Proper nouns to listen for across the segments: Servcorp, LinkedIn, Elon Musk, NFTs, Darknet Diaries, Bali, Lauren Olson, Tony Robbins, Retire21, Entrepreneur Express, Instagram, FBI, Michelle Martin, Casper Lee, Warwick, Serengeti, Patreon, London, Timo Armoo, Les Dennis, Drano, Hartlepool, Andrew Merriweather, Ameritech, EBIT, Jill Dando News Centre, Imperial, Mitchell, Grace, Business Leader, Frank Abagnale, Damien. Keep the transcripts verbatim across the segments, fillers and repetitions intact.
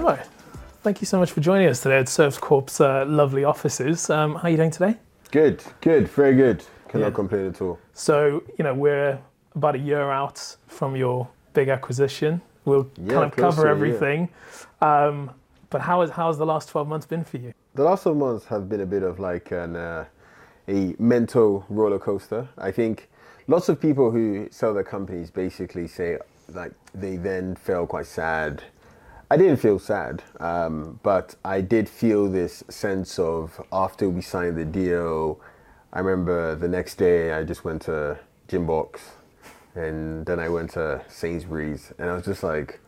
Timo, thank you so much for joining us today at Servcorp's uh, lovely offices. Um, how are you doing today? Good, good, very good. Cannot yeah. complain at all. So, you know, we're about a year out from your big acquisition. We'll yeah, kind of cover to, everything. Yeah. Um, but how is, how has the last twelve months been for you? The last twelve months have been a bit of like an uh, a mental roller coaster. I think lots of people who sell their companies basically say like they then feel quite sad. I didn't feel sad, um, but I did feel this sense of after we signed the deal. I remember the next day I just went to Gym Box, and then I went to Sainsbury's, and I was just like,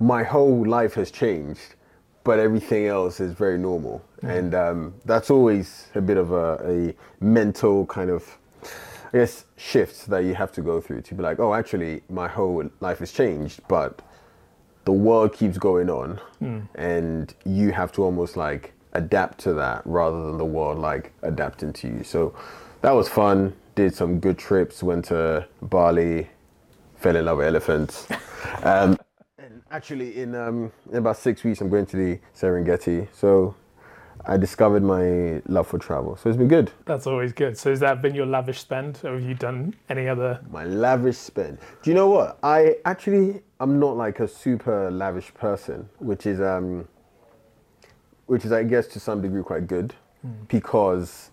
my whole life has changed, but everything else is very normal. Mm-hmm. And um, that's always a bit of a, a mental kind of, I guess, shift that you have to go through to be like, oh, actually, my whole life has changed, but the world keeps going on, mm. and you have to almost like adapt to that rather than the world like adapting to you. So that was fun. Did some good trips. Went to Bali. Fell in love with elephants. um, and actually, in um, in about six weeks, I'm going to the Serengeti. So I discovered my love for travel. So it's been good. That's always good. So has that been your lavish spend, or have you done any other? My lavish spend. Do you know what? I actually. I'm not like a super lavish person, which is, um, which is I guess to some degree quite good, mm. because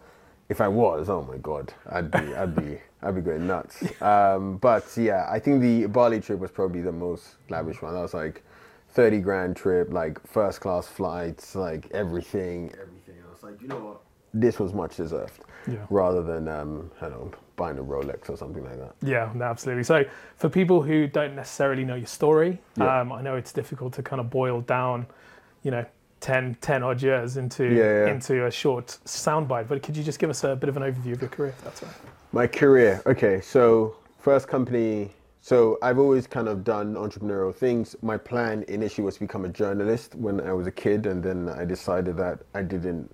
if I was, oh my God, I'd be, I'd be, I'd be going nuts. Um, but yeah, I think the Bali trip was probably the most lavish one. That was like thirty grand trip, like first class flights, like everything, everything. I was like, you know what? This was much deserved, yeah. rather than um, I don't know, buying a Rolex or something like that. Yeah, no, absolutely. So for people who don't necessarily know your story, yeah. um, I know it's difficult to kind of boil down, you know, ten, ten odd years into yeah, yeah. into a short soundbite. But could you just give us a bit of an overview of your career, if that's all right? My career, okay. So first company. So I've always kind of done entrepreneurial things. My plan initially was to become a journalist when I was a kid, and then I decided that I didn't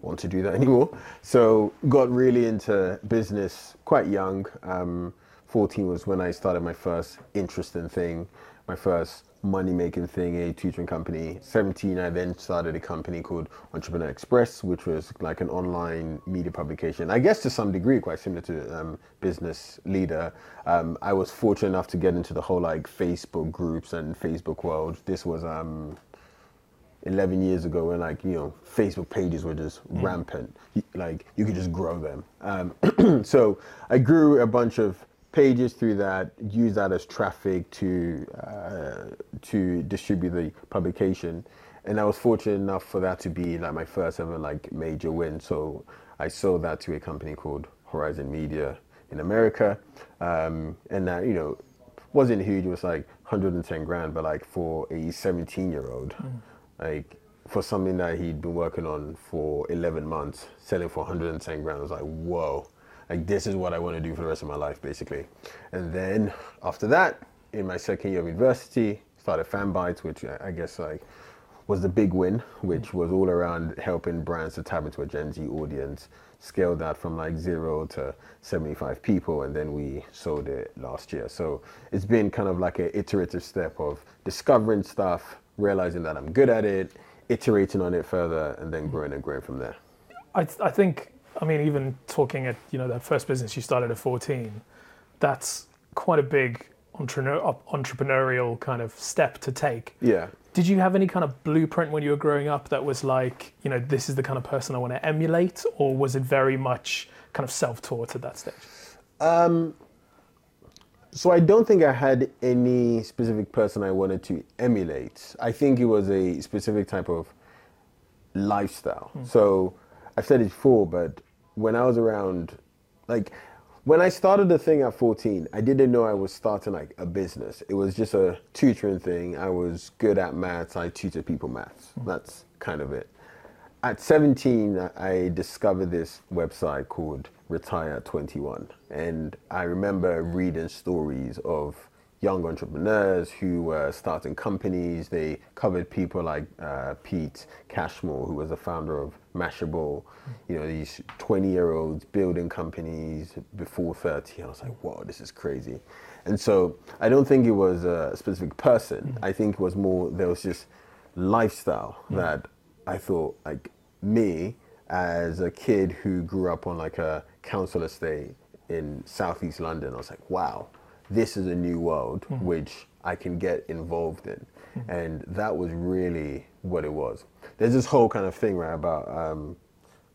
want to do that anymore. So got really into business quite young. Um, fourteen was when I started my first interesting thing, my first money-making thing, a tutoring company. seventeen, I then started a company called Entrepreneur Express, which was like an online media publication. I guess to some degree, quite similar to um, Business Leader. Um, I was fortunate enough to get into the whole like Facebook groups and Facebook world. This was um, eleven years ago when like, you know, Facebook pages were just mm. rampant, like you could just grow them. Um, so I grew a bunch of pages through that, used that as traffic to uh, to distribute the publication. And I was fortunate enough for that to be like my first ever like major win. So I sold that to a company called Horizon Media in America. Um, and that, you know, wasn't huge, it was like one hundred ten grand, but like for a seventeen year old, mm. like for something that he'd been working on for eleven months, selling for one hundred ten grand, I was like, whoa, like this is what I want to do for the rest of my life, basically. And then after that, in my second year of university, started Fanbytes, which I guess like was the big win, which was all around helping brands to tap into a Gen Z audience, scaled that from like zero to seventy-five people, and then we sold it last year. So it's been kind of like an iterative step of discovering stuff, realizing that I'm good at it, iterating on it further, and then growing and growing from there. I, th- I think, I mean, even talking at, you know, that first business you started at fourteen, that's quite a big entrepreneur, entrepreneurial kind of step to take. Yeah. Did you have any kind of blueprint when you were growing up that was like, you know, this is the kind of person I want to emulate, or was it very much kind of self-taught at that stage? Um, So I don't think I had any specific person I wanted to emulate. I think it was a specific type of lifestyle. Mm. So I've said it before, but when I was around, like when I started the thing at fourteen, I didn't know I was starting like a business. It was just a tutoring thing. I was good at maths. I tutored people maths. Mm. That's kind of it. At seventeen, I discovered this website called Retire twenty-one, and I remember reading stories of young entrepreneurs who were starting companies. They covered people like uh, Pete Cashmore, who was the founder of Mashable, you know, these twenty-year-olds building companies before thirty. I was like, wow, this is crazy. And so I don't think it was a specific person. I think it was more, there was just lifestyle mm. that I thought, like, me as a kid who grew up on like a council estate in southeast London, I was like, wow, this is a new world mm. which I can get involved in. Mm. And that was really what it was. There's this whole kind of thing, right, about, um,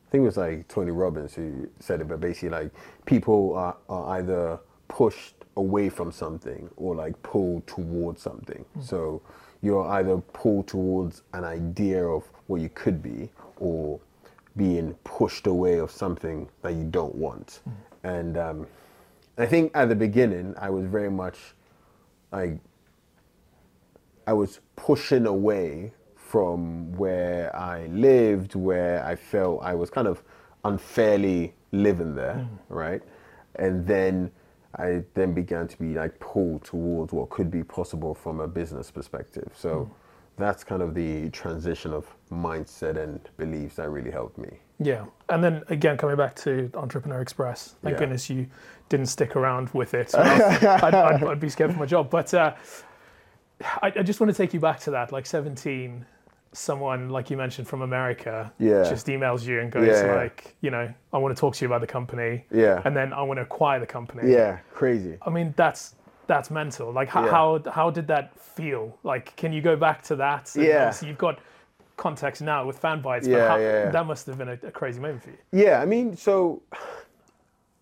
I think it was like Tony Robbins who said it, but basically like people are, are either pushed away from something or like pulled towards something. Mm. So you're either pulled towards an idea of what you could be or being pushed away of something that you don't want. Mm. And um, I think at the beginning, I was very much like, I was pushing away from where I lived, where I felt I was kind of unfairly living there, mm. right? And then I then began to be like pulled towards what could be possible from a business perspective. So mm. that's kind of the transition of mindset and beliefs that really helped me. Yeah, and then again, coming back to Entrepreneur Express, thank yeah. goodness you didn't stick around with it. I'd, I'd, I'd be scared for my job. But uh, I, I just want to take you back to that, like seventeen, someone, like you mentioned, from America yeah. just emails you and goes yeah, like, yeah. you know, I want to talk to you about the company. Yeah. And then I want to acquire the company. Yeah, crazy. I mean, that's that's mental. Like, how yeah. how, how did that feel? Like, can you go back to that? And yeah. You've got context now with Fanbytes, yeah, but how, yeah, yeah. that must have been a, a crazy moment for you. Yeah, I mean, so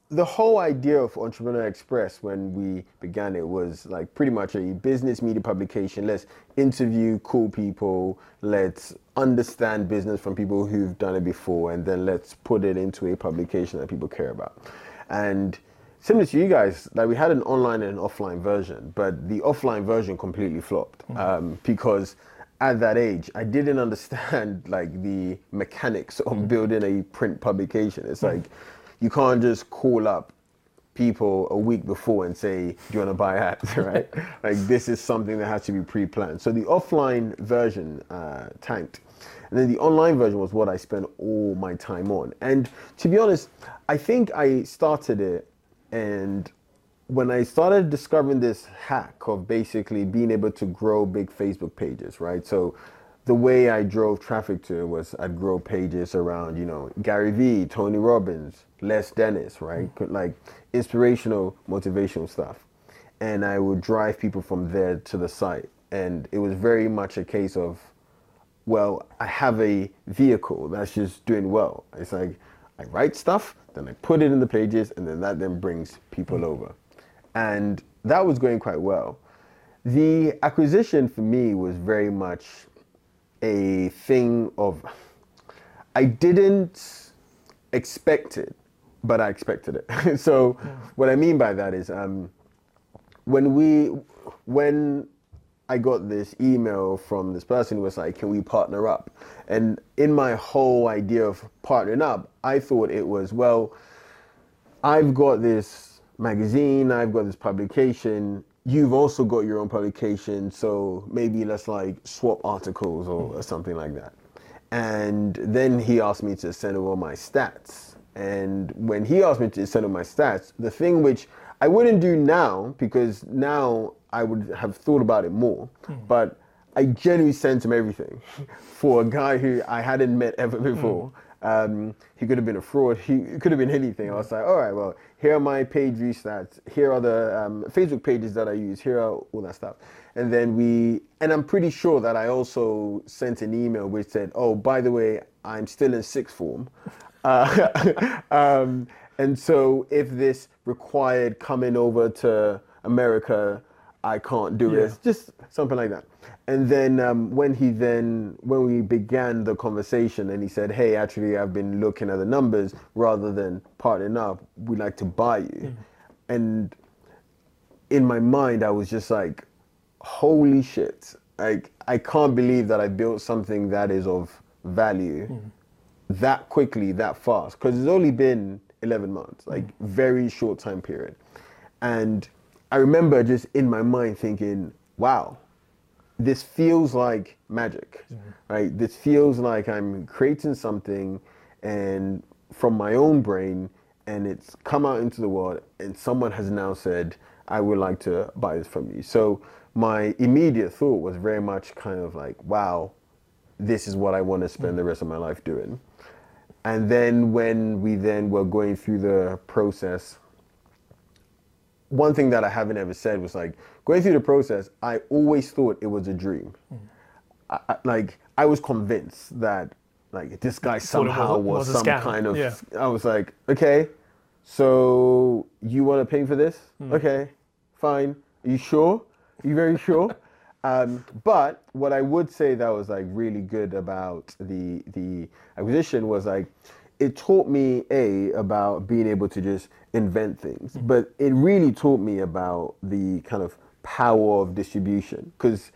the whole idea of Entrepreneur Express when we began it was like pretty much a business media publication. Let's interview cool people, let's understand business from people who've done it before, and then let's put it into a publication that people care about. And similar to you guys, like we had an online and an offline version, but the offline version completely flopped mm-hmm. um, because at that age, I didn't understand like the mechanics of mm. building a print publication. It's mm. like, you can't just call up people a week before and say, do you want to buy ads, right? Like this is something that has to be pre-planned. So the offline version uh, tanked. And then the online version was what I spent all my time on. And to be honest, I think I started it, and when I started discovering this hack of basically being able to grow big Facebook pages, right? So the way I drove traffic to it was I'd grow pages around, you know, Gary Vee, Tony Robbins, Les Dennis, right? Like inspirational, motivational stuff. And I would drive people from there to the site. And it was very much a case of, well, I have a vehicle that's just doing well. It's like, I write stuff, then I put it in the pages, and then that then brings people mm. over. And that was going quite well. The acquisition for me was very much a thing of, I didn't expect it, but I expected it. So yeah. what I mean by that is um, when we, when I got this email from this person who was like, can we partner up? And in my whole idea of partnering up, I thought it was, well, I've got this magazine, I've got this publication, you've also got your own publication, so maybe let's like swap articles or, or something like that. And then he asked me to send over my stats. And when he asked me to send over my stats, the thing which I wouldn't do now, because now I would have thought about it more, mm. but I genuinely sent him everything for a guy who I hadn't met ever before. Mm. Um, he could have been a fraud, he could have been anything. I was like, all right, well, here are my page view stats, here are the um, Facebook pages that I use, here are all that stuff. And then we, and I'm pretty sure that I also sent an email which said, oh, by the way, I'm still in sixth form. Uh, um, and so if this required coming over to America, I can't do yeah. it, just something like that. And then um, when he then, when we began the conversation and he said, hey, actually, I've been looking at the numbers, rather than partnering up, we'd like to buy you. Mm. And in my mind, I was just like, holy shit. Like, I can't believe that I built something that is of value mm. that quickly, that fast. Because it's only been eleven months, like mm. very short time period. And I remember just in my mind thinking, wow, this feels like magic, mm. right? This feels like I'm creating something and from my own brain, and it's come out into the world, and someone has now said, I would like to buy this from you. So my immediate thought was very much kind of like, wow, this is what I want to spend the rest of my life doing. And then when we then were going through the process, one thing that I haven't ever said was like, going through the process, I always thought it was a dream. Mm. I, I, like, I was convinced that like this guy somehow was, was some scam. kind of, yeah. I was like, okay, so you want to pay for this? Mm. Okay, fine. Are you sure? Are you very sure? Um, but what I would say that was like really good about the the acquisition was like, it taught me a about being able to just invent things, mm-hmm. but it really taught me about the kind of power of distribution, because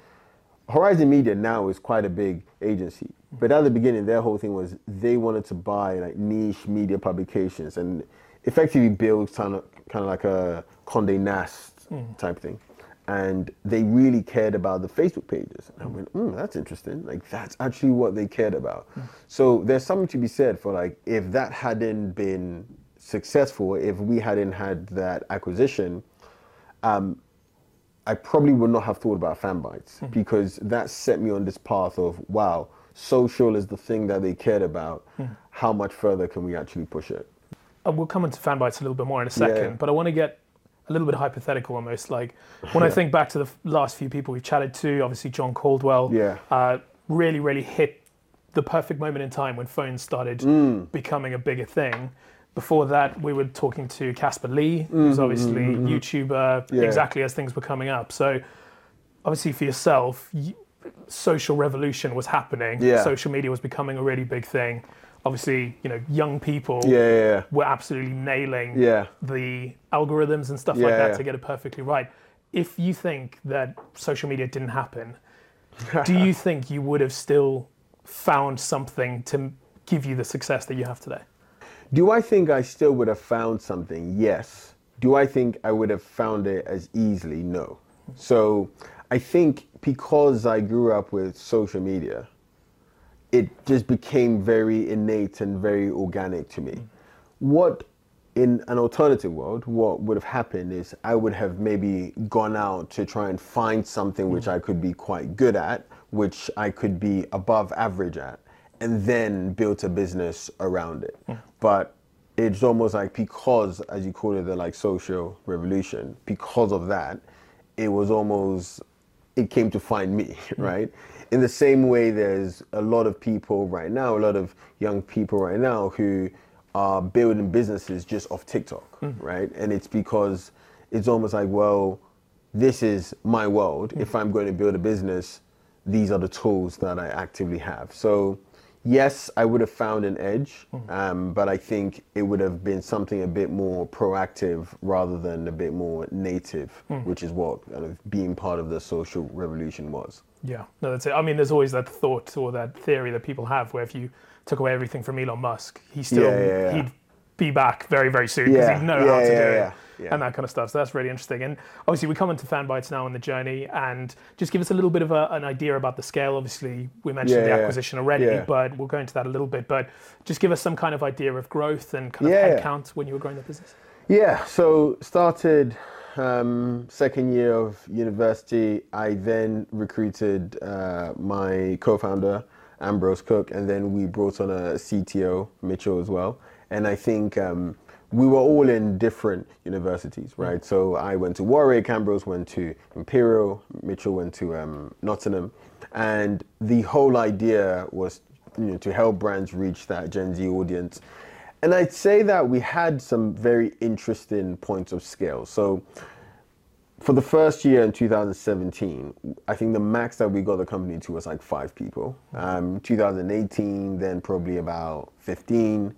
Horizon Media now is quite a big agency, mm-hmm. but at the beginning their whole thing was they wanted to buy like niche media publications and effectively build kind of, kind of like a Condé Nast mm-hmm. type thing. And they really cared about the Facebook pages. And I went, mm, that's interesting. Like, that's actually what they cared about. Mm. So there's something to be said for, like, if that hadn't been successful, if we hadn't had that acquisition, um, I probably would not have thought about Fanbytes mm. because that set me on this path of, wow, social is the thing that they cared about. Mm. How much further can we actually push it? And we'll come into Fanbytes a little bit more in a second, yeah. but I want to get a little bit hypothetical almost. Like when yeah. I think back to the last few people we've chatted to, obviously John Caldwell yeah. uh, really, really hit the perfect moment in time when phones started mm. becoming a bigger thing. Before that, we were talking to Casper Lee, mm-hmm, who's obviously mm-hmm. YouTuber, yeah. exactly as things were coming up. So obviously for yourself, you, social revolution was happening. Yeah. Social media was becoming a really big thing. Obviously, you know, young people yeah, yeah, yeah. were absolutely nailing yeah. the algorithms and stuff yeah, like that yeah. to get it perfectly right. If you think that social media didn't happen, do you think you would have still found something to give you the success that you have today? Do I think I still would have found something? Yes. Do I think I would have found it as easily? No. So I think because I grew up with social media, it just became very innate and very organic to me. Mm. What, in an alternative world, what would have happened is I would have maybe gone out to try and find something mm. which I could be quite good at, which I could be above average at, and then built a business around it. Mm. But it's almost like because, as you call it, the like social revolution, because of that, it was almost, it came to find me, mm. right? In the same way, there's a lot of people right now, a lot of young people right now who are building businesses just off TikTok, mm. right? And it's because it's almost like, well, this is my world. Mm. If I'm going to build a business, these are the tools that I actively have. So yes, I would have found an edge, mm. um, but I think it would have been something a bit more proactive rather than a bit more native, mm. which is what kind of being part of the social revolution was. Yeah, no, that's it. I mean, there's always that thought or that theory that people have where if you took away everything from Elon Musk, he still, yeah, yeah, yeah. he'd be back very, very soon because yeah. he'd know yeah, how to yeah, do yeah. it yeah. and that kind of stuff. So that's really interesting. And obviously we come into Fanbytes now on the journey, and just give us a little bit of a, an idea about the scale. Obviously we mentioned yeah, the acquisition already, yeah. but we'll go into that a little bit. But just give us some kind of idea of growth and kind of yeah. headcount when you were growing the business. Yeah, so started... Um, second year of university, I then recruited uh, my co-founder, Ambrose Cook, and then we brought on a C T O, Mitchell, as well. And I think um, we were all in different universities, right? So I went to Warwick, Ambrose went to Imperial, Mitchell went to um, Nottingham. And the whole idea was, you know, to help brands reach that Gen Z audience. And I'd say that we had some very interesting points of scale. So for the first year in two thousand seventeen, I think the max that we got the company to was like five people. Um, two thousand eighteen, then probably about fifteen.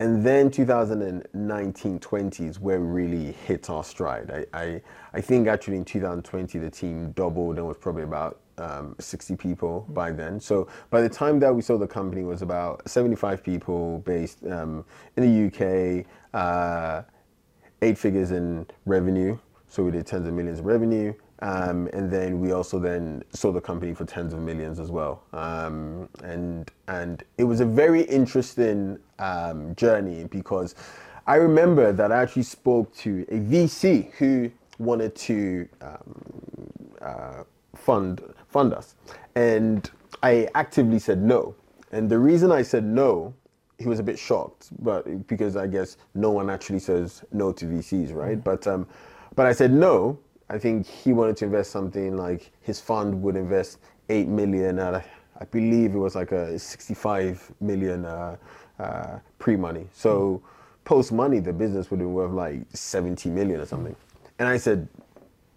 And then two thousand nineteen twenty is where we really hit our stride. I, I, I think actually in two thousand twenty, the team doubled and was probably about Um, sixty people mm-hmm. by then. So by the time that we sold the company, was about seventy-five people based um, in the U K, uh, eight figures in revenue. So we did tens of millions in revenue. Um, and then we also then sold the company for tens of millions as well. Um, and and it was a very interesting um, journey, because I remember that I actually spoke to a V C who wanted to um, uh, fund fund us, and I actively said no. And the reason I said no, he was a bit shocked, but because I guess no one actually says no to V Cs, right? Mm-hmm. But um, but I said no. I think he wanted to invest something like his fund would invest eight million. At, I believe it was like a sixty-five million uh, uh, pre-money. So mm-hmm. post-money, the business would have been worth like seventy million or something. And I said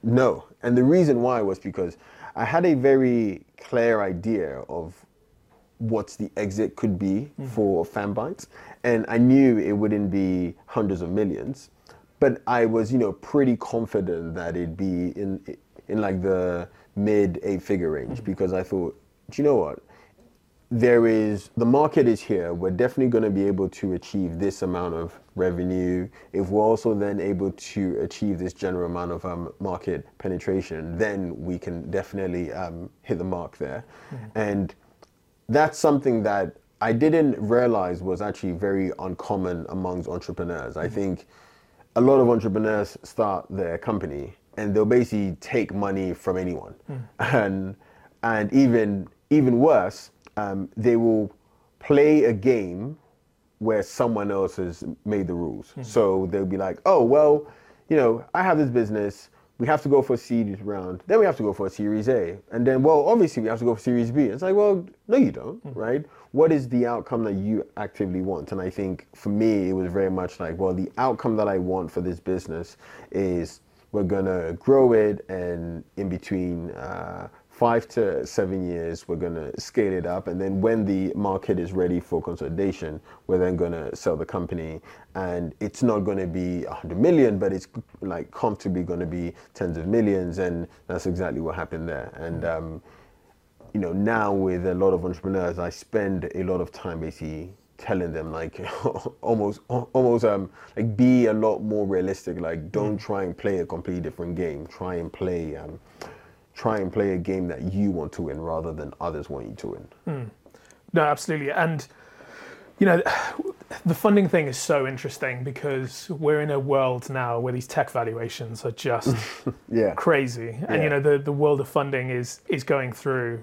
no. And the reason why was because I had a very clear idea of what the exit could be mm-hmm. for Fanbytes, and I knew it wouldn't be hundreds of millions, but I was, you know, pretty confident that it'd be in in like the mid eight figure range mm-hmm. because I thought, do you know what? There is, the market is here. We're definitely going to be able to achieve this amount of revenue. If we're also then able to achieve this general amount of um, market penetration, then we can definitely um, hit the mark there. Mm-hmm. And that's something that I didn't realize was actually very uncommon amongst entrepreneurs. I mm-hmm. think a lot of entrepreneurs start their company and they'll basically take money from anyone. Mm-hmm. And and even even worse, Um, they will play a game where someone else has made the rules. Mm-hmm. So they'll be like, oh, well, you know, I have this business. We have to go for a seed round. Then we have to go for a Series A. And then, well, obviously, we have to go for Series B. It's like, well, no, you don't, mm-hmm. right? What is the outcome that you actively want? And I think for me, it was very much like, well, the outcome that I want for this business is we're going to grow it, and in between uh, five to seven years, we're going to scale it up. And then when the market is ready for consolidation, we're then going to sell the company. And it's not going to be one hundred million, but it's like comfortably going to be tens of millions. And that's exactly what happened there. And, um, you know, now with a lot of entrepreneurs, I spend a lot of time basically telling them, like, almost almost um like be a lot more realistic. Like, don't try and play a completely different game. Try and play... Um, Try and play a game that you want to win rather than others want you to win. Mm. No, absolutely. And, you know, the funding thing is so interesting because we're in a world now where these tech valuations are just yeah. crazy. And, yeah. you know, the, the world of funding is is going through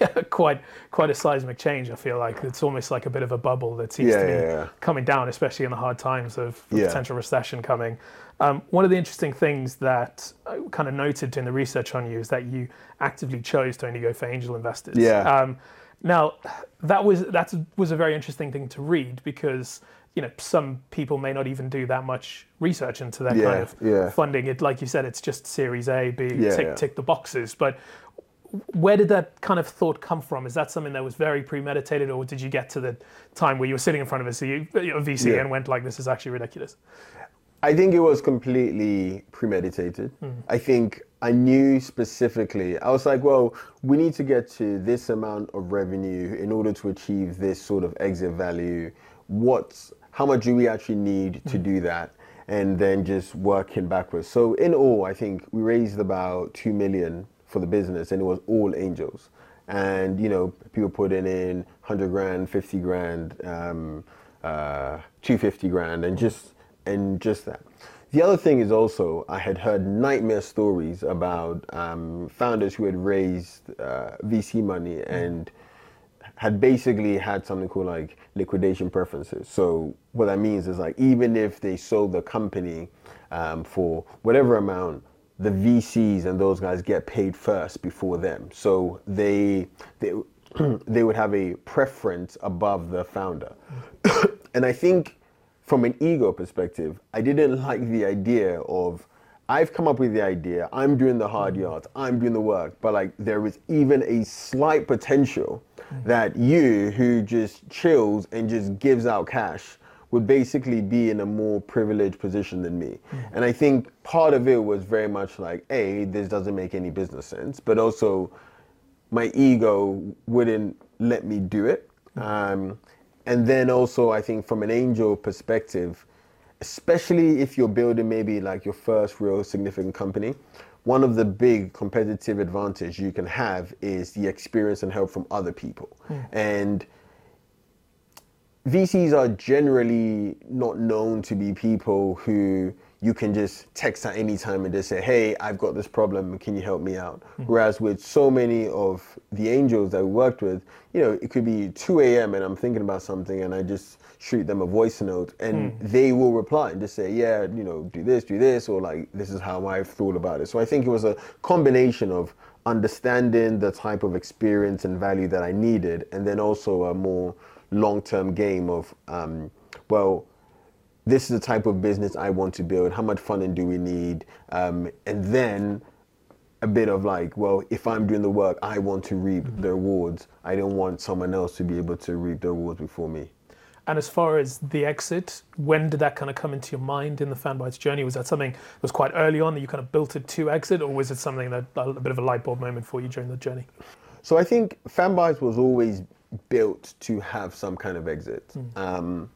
yeah, quite quite a seismic change, I feel like. It's almost like a bit of a bubble that seems yeah, to be yeah, yeah. coming down, especially in the hard times of yeah. potential recession coming. Um, one of the interesting things that I kind of noted in the research on you is that you actively chose to only go for angel investors. Yeah. Um, now, that was that was a very interesting thing to read because, you know, some people may not even do that much research into that yeah, kind of yeah. funding. It, like you said, it's just Series A, B, yeah, tick, yeah. tick the boxes. But where did that kind of thought come from? Is that something that was very premeditated, or did you get to the time where you were sitting in front of a V C yeah. and went like, this is actually ridiculous? I think it was completely premeditated. Mm. I think I knew specifically, I was like, well, we need to get to this amount of revenue in order to achieve this sort of exit value. What's, how much do we actually need to mm. do that? And then just working backwards. So in all, I think we raised about two million for the business, and it was all angels. And, you know, people putting in one hundred grand, fifty grand, um, uh, two hundred fifty grand, and just... And just that. The other thing is also, I had heard nightmare stories about um, founders who had raised uh, V C money and had basically had something called like liquidation preferences. So what that means is, like, even if they sold the company um, for whatever amount, the V Cs and those guys get paid first before them. So they they they would have a preference above the founder. And I think, from an ego perspective, I didn't like the idea of, I've come up with the idea, I'm doing the hard yards, I'm doing the work, but like there is even a slight potential that you, who just chills and just gives out cash, would basically be in a more privileged position than me. Mm-hmm. And I think part of it was very much like, A, this doesn't make any business sense, but also my ego wouldn't let me do it. Um, And then also, I think from an angel perspective, especially if you're building maybe like your first real significant company, one of the big competitive advantage you can have is the experience and help from other people. Yeah. And V Cs are generally not known to be people who, you can just text at any time and just say, hey, I've got this problem, can you help me out? Mm-hmm. Whereas with so many of the angels that we worked with, you know, it could be two a.m. and I'm thinking about something and I just shoot them a voice note and mm. they will reply and just say, yeah, you know, do this, do this, or like, this is how I've thought about it. So I think it was a combination of understanding the type of experience and value that I needed, and then also a more long-term game of, um, well, this is the type of business I want to build, how much funding do we need? Um, and then a bit of like, well, if I'm doing the work, I want to reap mm-hmm. the rewards. I don't want someone else to be able to reap the rewards before me. And as far as the exit, when did that kind of come into your mind in the Fanbytes journey? Was that something that was quite early on that you kind of built it to exit, or was it something that a bit of a light bulb moment for you during the journey? So I think Fanbytes was always built to have some kind of exit. Mm. Um,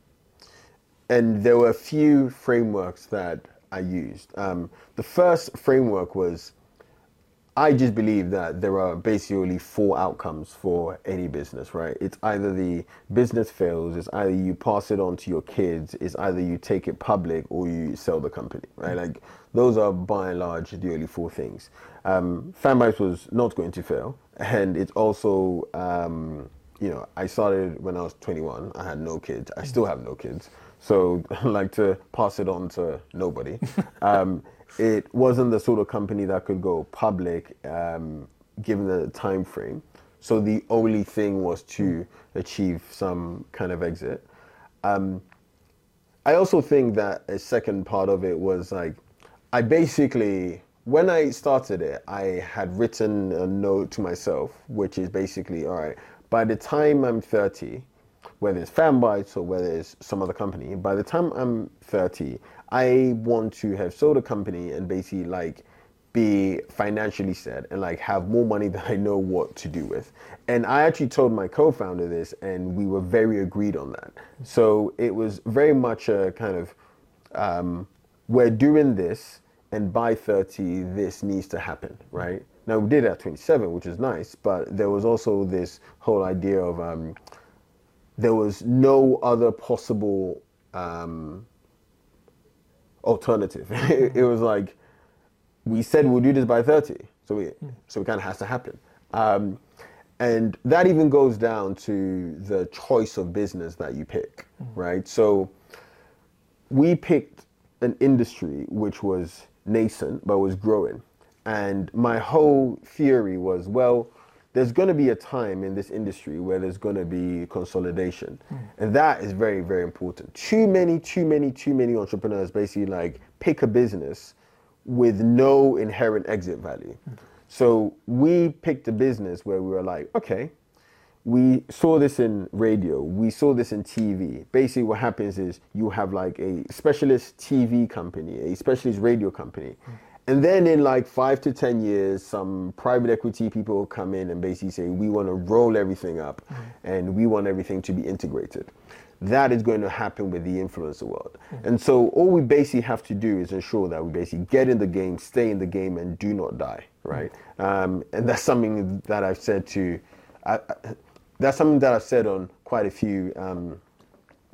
And there were a few frameworks that I used. Um, the first framework was, I just believe that there are basically four outcomes for any business, right? It's either the business fails, it's either you pass it on to your kids, it's either you take it public, or you sell the company, right? Like, those are by and large the only four things. Um, Fanbytes was not going to fail, and it's also, um, you know, I started when I was twenty-one, I had no kids, I still have no kids. So I like to pass it on to nobody. Um, it wasn't the sort of company that could go public um, given the time frame. So the only thing was to achieve some kind of exit. Um, I also think that a second part of it was like, I basically, when I started it, I had written a note to myself, which is basically, all right, by the time I'm thirty, whether it's Fanbytes or whether it's some other company, by the time I'm thirty, I want to have sold a company and basically like be financially set and like have more money that I know what to do with. And I actually told my co-founder this, and we were very agreed on that. So it was very much a kind of, um, we're doing this, and by thirty, this needs to happen, right? Now we did it at twenty-seven, which is nice, but there was also this whole idea of, um, there was no other possible um, alternative. it, it was like, we said we'll do this by thirty, so we, so it kind of has to happen. Um, and that even goes down to the choice of business that you pick, right? So we picked an industry which was nascent but was growing. And my whole theory was, well, there's going to be a time in this industry where there's going to be consolidation. Mm. And that is very, very important. Too many, too many, too many entrepreneurs basically like pick a business with no inherent exit value. Mm. So we picked a business where we were like, okay, we saw this in radio, we saw this in T V. Basically what happens is you have like a specialist T V company, a specialist radio company. Mm. And then in like five to ten years, some private equity people come in and basically say, we want to roll everything up and we want everything to be integrated. That is going to happen with the influencer world. Mm-hmm. And so all we basically have to do is ensure that we basically get in the game, stay in the game, and do not die, right? Mm-hmm. Um, and that's something that I've said to, I, I, that's something that I've said on quite a few um,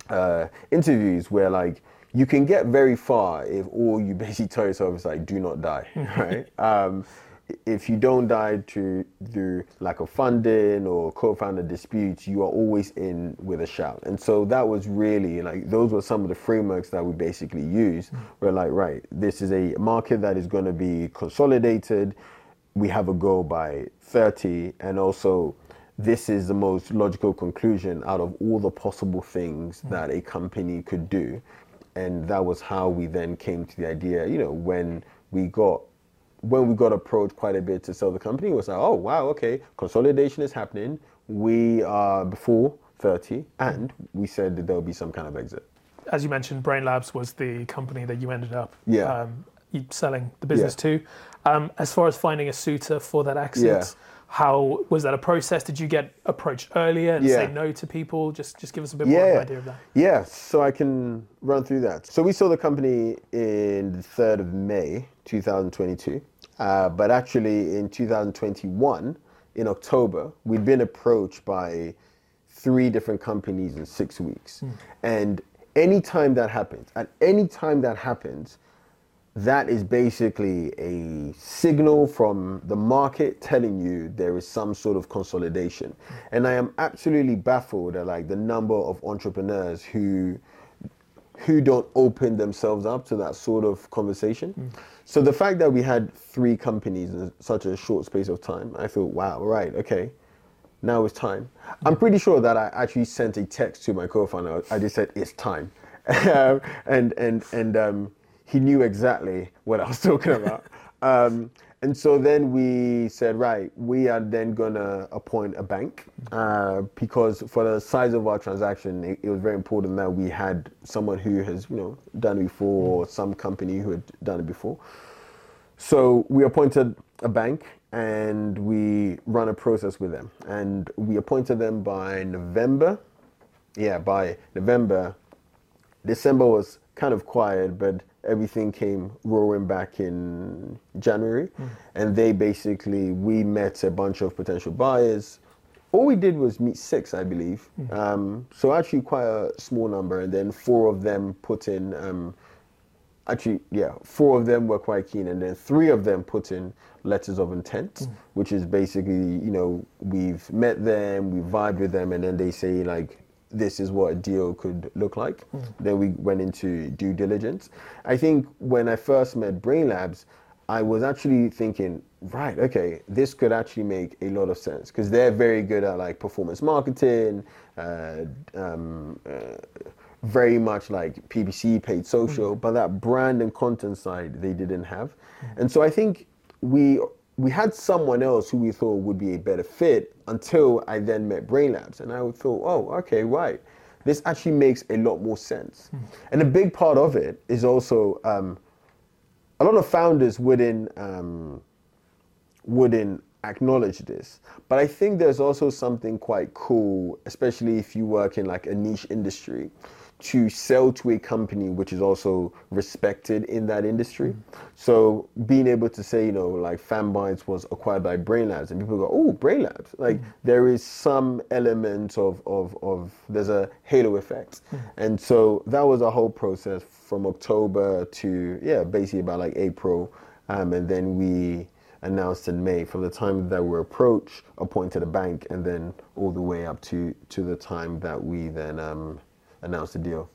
uh, interviews where like, you can get very far if all you basically tell yourself is like, do not die, right? um, if you don't die to through lack of funding or co-founder disputes, you are always in with a shout. And so that was really like, those were some of the frameworks that we basically used. We're like, right, this is a market that is going to be consolidated. We have a goal by thirty, and also this is the most logical conclusion out of all the possible things that a company could do. And that was how we then came to the idea, you know, when we got when we got approached quite a bit to sell the company, it was like, oh, wow, okay, consolidation is happening. We are before thirty, and we said that there'll be some kind of exit. As you mentioned, Brainlabs was the company that you ended up yeah. um, selling the business yeah. to. Um, as far as finding a suitor for that exit, yeah. how was that a process? Did you get approached earlier and yeah. say no to people? Just just give us a bit yeah. more of an idea of that. Yeah, so I can run through that. So we sold the company in the third of May, twenty twenty-two. Uh, but actually in two thousand twenty-one, in October, we'd been approached by three different companies in six weeks. Mm. And any time that happens, at any time that happens, that is basically a signal from the market telling you there is some sort of consolidation. And I am absolutely baffled at like the number of entrepreneurs who who don't open themselves up to that sort of conversation. Mm. So the fact that we had three companies in such a short space of time, I thought, wow, right, okay, now it's time. Mm. I'm pretty sure that I actually sent a text to my co-founder. I just said, it's time. and and and um, he knew exactly what I was talking about. um, and so then we said, right, we are then gonna appoint a bank uh, because for the size of our transaction, it, it was very important that we had someone who has, you know, done it before, or some company who had done it before. So we appointed a bank and we ran a process with them. And we appointed them by November. Yeah, by November. December was kind of quiet, but everything came roaring back in January. Mm. And they basically, we met a bunch of potential buyers. All we did was meet six, I believe. Mm. Um, so actually quite a small number. And then four of them put in, um, actually, yeah, four of them were quite keen. And then three of them put in letters of intent, mm. which is basically, you know, we've met them, we vibed with them, and then they say like, this is what a deal could look like. Mm. Then we went into due diligence. I think when I first met Brainlabs, I was actually thinking, right, okay, this could actually make a lot of sense because they're very good at like performance marketing, uh, um, uh, very much like P P C, paid social, mm. but that brand and content side they didn't have. Mm. And so I think we we had someone else who we thought would be a better fit until I then met Brainlabs. And I would feel, oh, okay, right. This actually makes a lot more sense. Mm. And a big part of it is also, um, a lot of founders wouldn't, um, wouldn't acknowledge this. But I think there's also something quite cool, especially if you work in like a niche industry, to sell to a company which is also respected in that industry. Mm. So being able to say, you know, like Fanbytes was acquired by Brainlabs and people go, oh, Brainlabs. Like mm. there is some element of, of, of there's a halo effect. Mm. And so that was a whole process from October to, yeah, basically about like April. Um, and then we announced in May from the time that we were approached, appointed a bank, and then all the way up to, to the time that we then, um, announce the deal.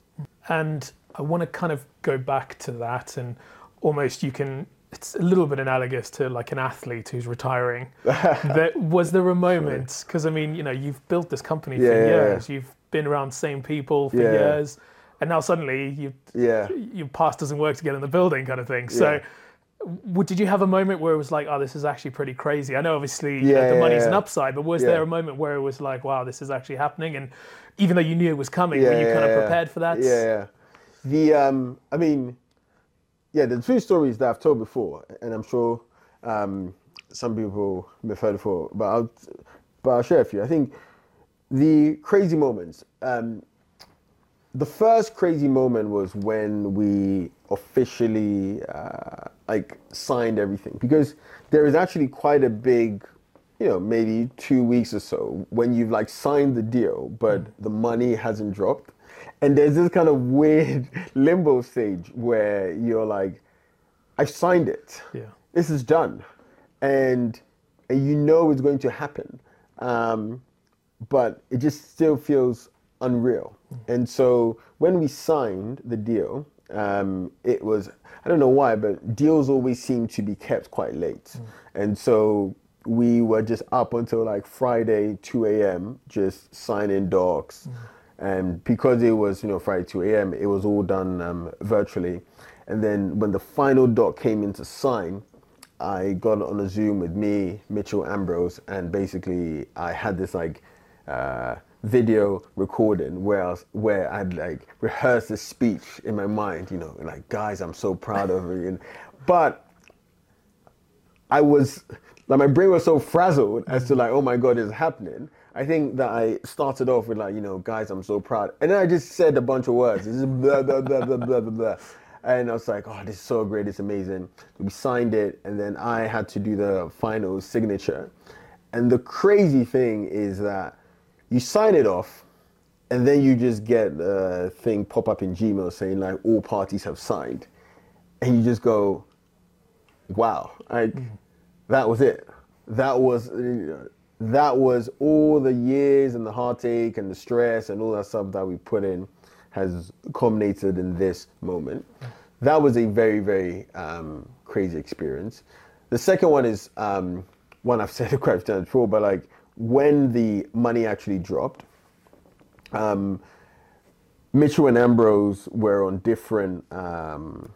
And I want to kind of go back to that, and almost you can, it's a little bit analogous to like an athlete who's retiring. That was there a moment, because sure. I mean, you know, you've built this company yeah, for years, yeah. you've been around the same people for yeah. years, and now suddenly you yeah. your past doesn't work together in the building kind of thing. So yeah. What, did you have a moment where it was like, oh, this is actually pretty crazy? I know obviously yeah, you know, the yeah, money's yeah. an upside, but was yeah. there a moment where it was like, wow, this is actually happening? And even though you knew it was coming, yeah, were you yeah, kind of yeah. prepared for that? Yeah, yeah. The, um, I mean, yeah, the two stories that I've told before, and I'm sure um, some people may have heard before, but I'll, but I'll share a few. I think the crazy moments, um, the first crazy moment was when we officially uh, like signed everything, because there is actually quite a big, you know, maybe two weeks or so when you've like signed the deal, but the money hasn't dropped. And there's this kind of weird limbo stage where you're like, I signed it. Yeah. This is done. And, and you know it's going to happen. Um, but it just still feels unreal. And so when we signed the deal, um, it was, I don't know why, but deals always seem to be kept quite late. Mm. And so we were just up until like Friday, two a.m., just signing docs. Mm. And because it was, you know, Friday, two a.m., it was all done um, virtually. And then when the final doc came in to sign, I got on a Zoom with me, Mitchell, Ambrose, and basically I had this like, uh, video recording where I was, where I'd like rehearse the speech in my mind, you know, like, guys, I'm so proud of you. But I was like, my brain was so frazzled as to like, oh my God, it's happening. I think that I started off with like, you know, guys, I'm so proud. And then I just said a bunch of words. It's just blah, blah, blah, blah, blah, blah, blah. And I was like, oh, this is so great. It's amazing. We signed it. And then I had to do the final signature. And the crazy thing is that you sign it off, and then you just get a thing pop up in Gmail saying like all parties have signed. and you just go, wow, like mm. that was it. That was that was all the years and the heartache and the stress and all that stuff that we put in has culminated in this moment. That was a very, very um, crazy experience. The second one is um, one I've said quite a few times before, but like when the money actually dropped, um, Mitchell and Ambrose were on different um,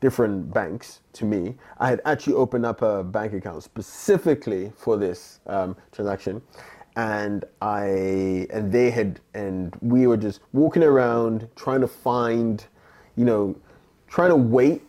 different banks to me. I had actually opened up a bank account specifically for this um, transaction, and I and they had and we were just walking around trying to find, you know, trying to wait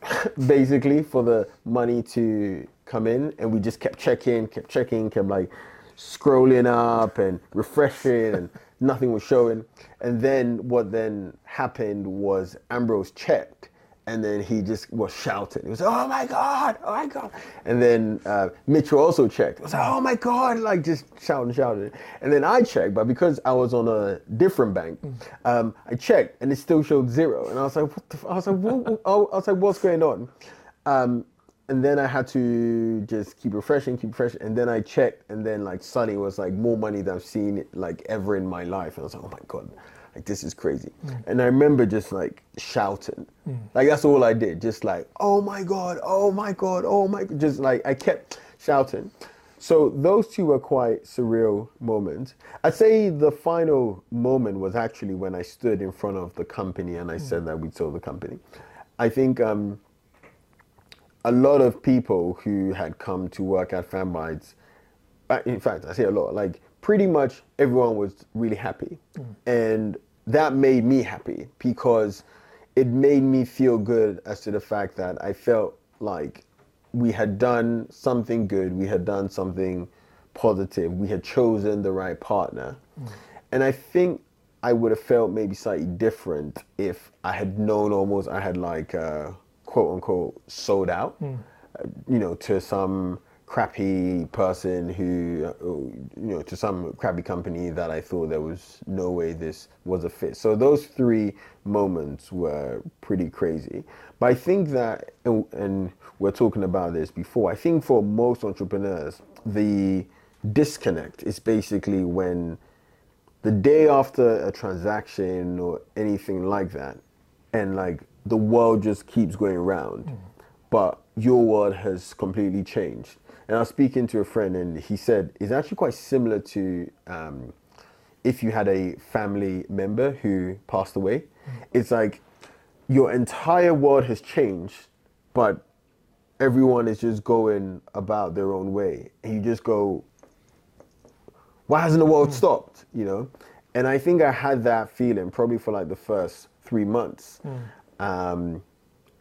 basically for the money to come in, and we just kept checking, kept checking, kept like scrolling up and refreshing, and nothing was showing. And then what then happened was Ambrose checked, and then he just was shouting. He was like, oh my God, oh my God. And then uh, Mitchell also checked. I was like, oh my God, like just shouting, shouting. And then I checked, but because I was on a different bank, um, I checked and it still showed zero. And I was like, what the f-? I was like, what? I was like, what's going on? Um, and then I had to just keep refreshing, keep refreshing. And then I checked, and then like Sunny was like more money than I've seen like ever in my life. And I was like, oh my God, like this is crazy. Mm. And I remember just like shouting. Mm. Like that's all I did. Just like, oh my God, oh my God, oh my God. Just like I kept shouting. So those two were quite surreal moments. I'd say the final moment was actually when I stood in front of the company and I mm. said that we'd sold the company. I think, um, a lot of people who had come to work at Fanbytes, in fact, I say a lot, like pretty much everyone was really happy. Mm. And that made me happy because it made me feel good as to the fact that I felt like we had done something good, we had done something positive, we had chosen the right partner. Mm. And I think I would have felt maybe slightly different if I had known almost I had like, uh, quote unquote sold out, mm. uh, you know, to some crappy person who, uh, you know, to some crappy company that I thought there was no way this was a fit. So those three moments were pretty crazy. But I think that, and, and we're talking about this before, I think for most entrepreneurs, the disconnect is basically when the day after a transaction or anything like that, and like, the world just keeps going round, mm. but your world has completely changed. And I was speaking to a friend and he said, it's actually quite similar to um, if you had a family member who passed away. Mm. It's like your entire world has changed, but everyone is just going about their own way. And you just go, why hasn't the world mm. stopped? You know? And I think I had that feeling probably for like the first three months. Mm. Um,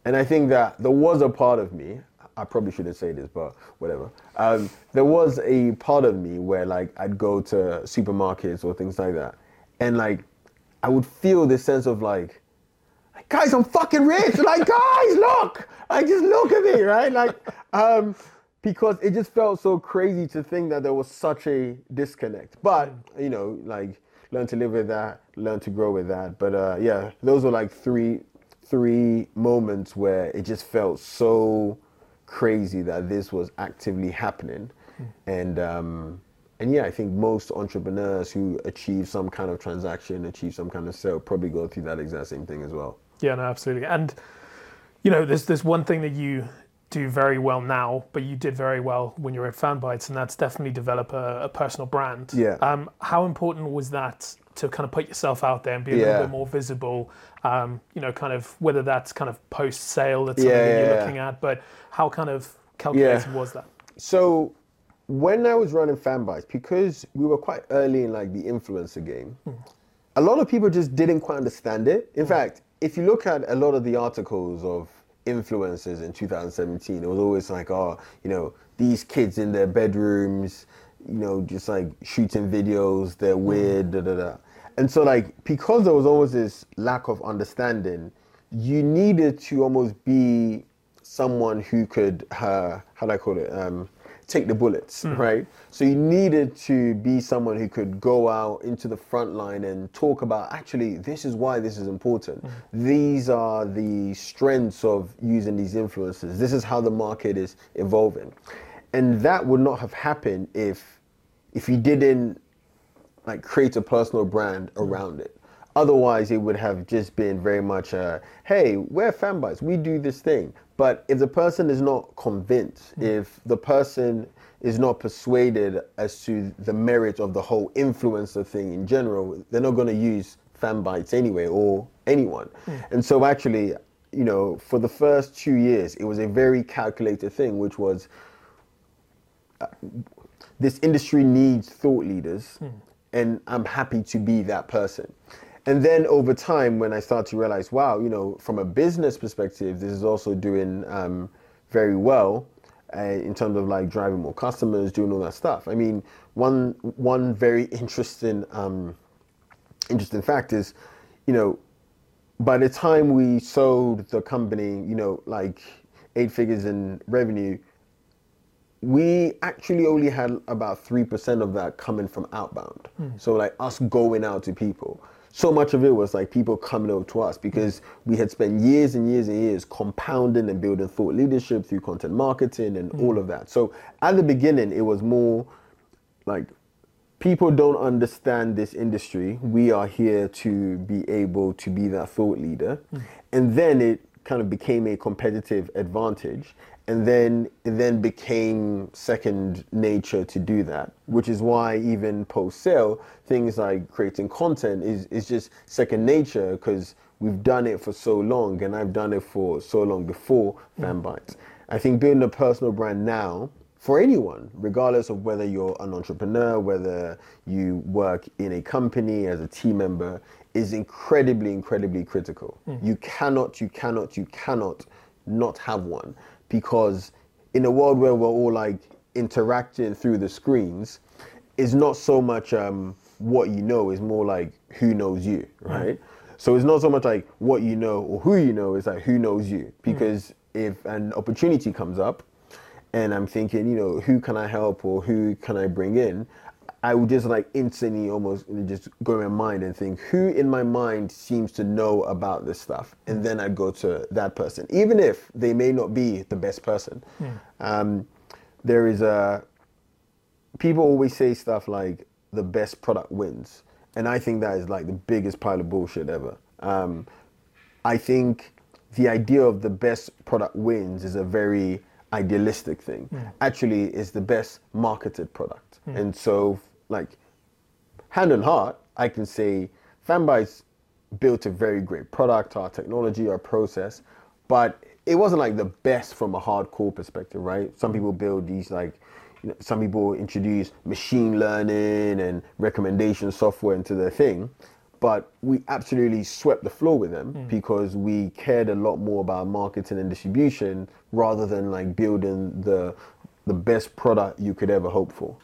and I think that there was a part of me, I probably shouldn't say this, but whatever. Um, there was a part of me where like I'd go to supermarkets or things like that. And like, I would feel this sense of like, guys, I'm fucking rich. Like, guys, look, like just look at me, right? Like, um, because it just felt so crazy to think that there was such a disconnect, but you know, like learn to live with that, learn to grow with that. But, uh, yeah, those were like three, three moments where it just felt so crazy that this was actively happening. Mm. And um, and yeah, I think most entrepreneurs who achieve some kind of transaction, achieve some kind of sale, probably go through that exact same thing as well. Yeah, no, absolutely. And, you know, there's, there's one thing that you do very well now, but you did very well when you were at Fanbytes, and that's definitely develop a, a personal brand. Yeah. Um, how important was that to kind of put yourself out there and be a yeah. little bit more visible, um, you know, kind of whether that's kind of post-sale, that's something yeah, that you're yeah. looking at, but how kind of calculated yeah. was that? So when I was running Fanbytes, because we were quite early in like the influencer game, mm. a lot of people just didn't quite understand it. In mm. fact, if you look at a lot of the articles of influencers in two thousand seventeen, it was always like, oh, you know, these kids in their bedrooms, you know, just like shooting videos, they're weird, da da da. And so like, because there was always this lack of understanding, you needed to almost be someone who could, uh, how do I call it, um, take the bullets, mm. right? So you needed to be someone who could go out into the front line and talk about, actually, this is why this is important. Mm. These are the strengths of using these influencers. This is how the market is evolving. And that would not have happened if if you didn't like create a personal brand mm. around it. Otherwise, it would have just been very much a, hey, we're Fanbytes, we do this thing. But if the person is not convinced, mm. if the person is not persuaded as to the merit of the whole influencer thing in general, they're not going to use Fanbytes anyway, or anyone. Mm. And so actually, you know, for the first two years, it was a very calculated thing, which was uh, this industry needs thought leaders, mm. and I'm happy to be that person. And then over time, when I started to realize, wow, you know, from a business perspective, this is also doing um, very well uh, in terms of like driving more customers, doing all that stuff. I mean, one one very interesting um, interesting fact is, you know, by the time we sold the company, you know, like eight figures in revenue, we actually only had about three percent of that coming from outbound. Mm. So like us going out to people. So much of it was like people coming over to us because we had spent years and years and years compounding and building thought leadership through content marketing and mm. all of that. So at the beginning, it was more like people don't understand this industry. We are here to be able to be that thought leader. Mm. And then it kind of became a competitive advantage. And then it then became second nature to do that, which is why even post-sale, things like creating content is, is just second nature because we've done it for so long and I've done it for so long before Fanbytes. Mm. I think building a personal brand now for anyone, regardless of whether you're an entrepreneur, whether you work in a company as a team member, is incredibly, incredibly critical. Mm. You cannot, you cannot, you cannot not have one. Because in a world where we're all like interacting through the screens, it's not so much um, what you know, it's more like who knows you, right? Mm. So it's not so much like what you know or who you know, it's like who knows you. Because mm. if an opportunity comes up and I'm thinking, you know, who can I help or who can I bring in? I would just like instantly almost just go in my mind and think who in my mind seems to know about this stuff, and then I'd go to that person, even if they may not be the best person. Yeah. Um, there is a people always say stuff like the best product wins, and I think that is like the biggest pile of bullshit ever. Um, I think the idea of the best product wins is a very idealistic thing. Yeah. Actually, it's the best marketed product, yeah. and so. Like, hand on heart, I can say Fanbytes built a very great product, our technology, our process, but it wasn't like the best from a hardcore perspective, right? Some people build these like, you know, some people introduce machine learning and recommendation software into their thing, but we absolutely swept the floor with them mm. because we cared a lot more about marketing and distribution rather than like building the the best product you could ever hope for.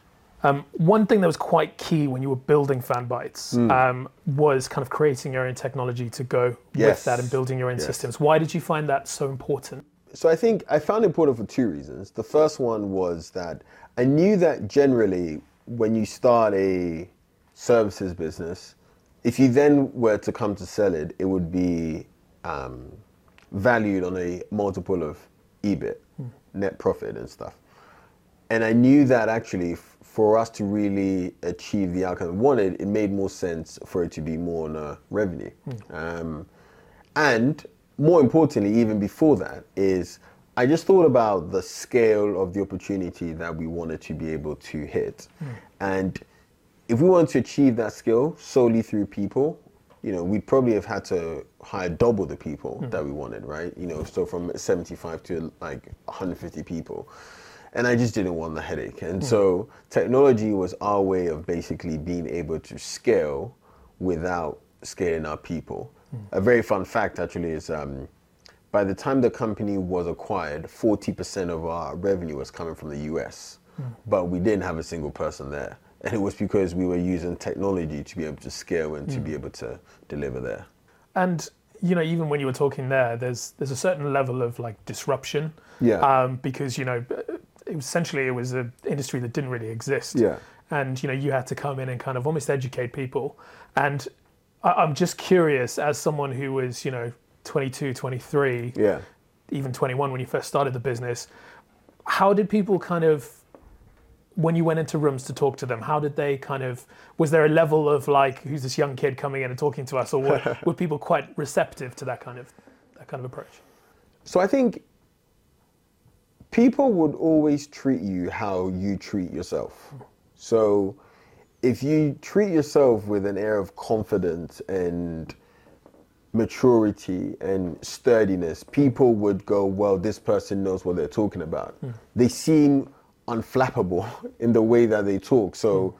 Um, one thing that was quite key when you were building Fanbytes mm. um, was kind of creating your own technology to go yes. with that and building your own yes. systems. Why did you find that so important? So I think I found it important for two reasons. The first one was that I knew that generally when you start a services business, if you then were to come to sell it, it would be um, valued on a multiple of E B I T, mm. net profit and stuff. And I knew that actually for us to really achieve the outcome we wanted, it made more sense for it to be more on a revenue. Mm. Um, and more importantly, even before that, is I just thought about the scale of the opportunity that we wanted to be able to hit. Mm. And if we wanted to achieve that scale solely through people, you know, we'd probably have had to hire double the people mm. that we wanted, right? You know, so from seventy-five to like one hundred fifty people. And I just didn't want the headache. And mm. so technology was our way of basically being able to scale without scaling our people. Mm. A very fun fact actually is um, by the time the company was acquired, forty percent of our revenue was coming from the U S, mm. but we didn't have a single person there. And it was because we were using technology to be able to scale and mm. to be able to deliver there. And you know, even when you were talking there, there's there's a certain level of like disruption. Yeah. Um, because, you know, essentially it was an industry that didn't really exist. Yeah. And, you know, you had to come in and kind of almost educate people. And I, I'm just curious, as someone who was, you know, twenty-two, twenty-three, yeah, even twenty-one when you first started the business, how did people kind of, when you went into rooms to talk to them, how did they kind of, was there a level of like, who's this young kid coming in and talking to us? Or were, were people quite receptive to that kind of, that kind of approach? So I think people would always treat you how you treat yourself. Mm. So if you treat yourself with an air of confidence and maturity and sturdiness, people would go, well, this person knows what they're talking about. Mm. They seem unflappable in the way that they talk, so mm.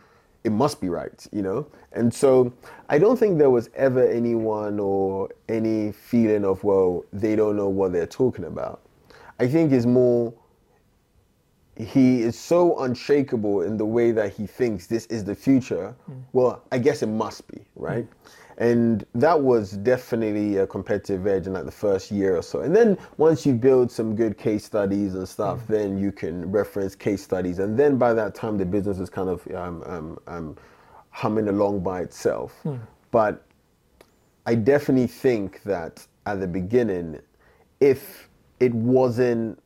it must be right, you know? And so I don't think there was ever anyone or any feeling of, well, they don't know what they're talking about. I think it's more, he is so unshakable in the way that he thinks this is the future. Mm. Well, I guess it must be, right? Mm. And that was definitely a competitive edge in like the first year or so. And then once you build some good case studies and stuff, mm. then you can reference case studies. And then by that time, the business is kind of um, um, um, humming along by itself. Mm. But I definitely think that at the beginning, if it wasn't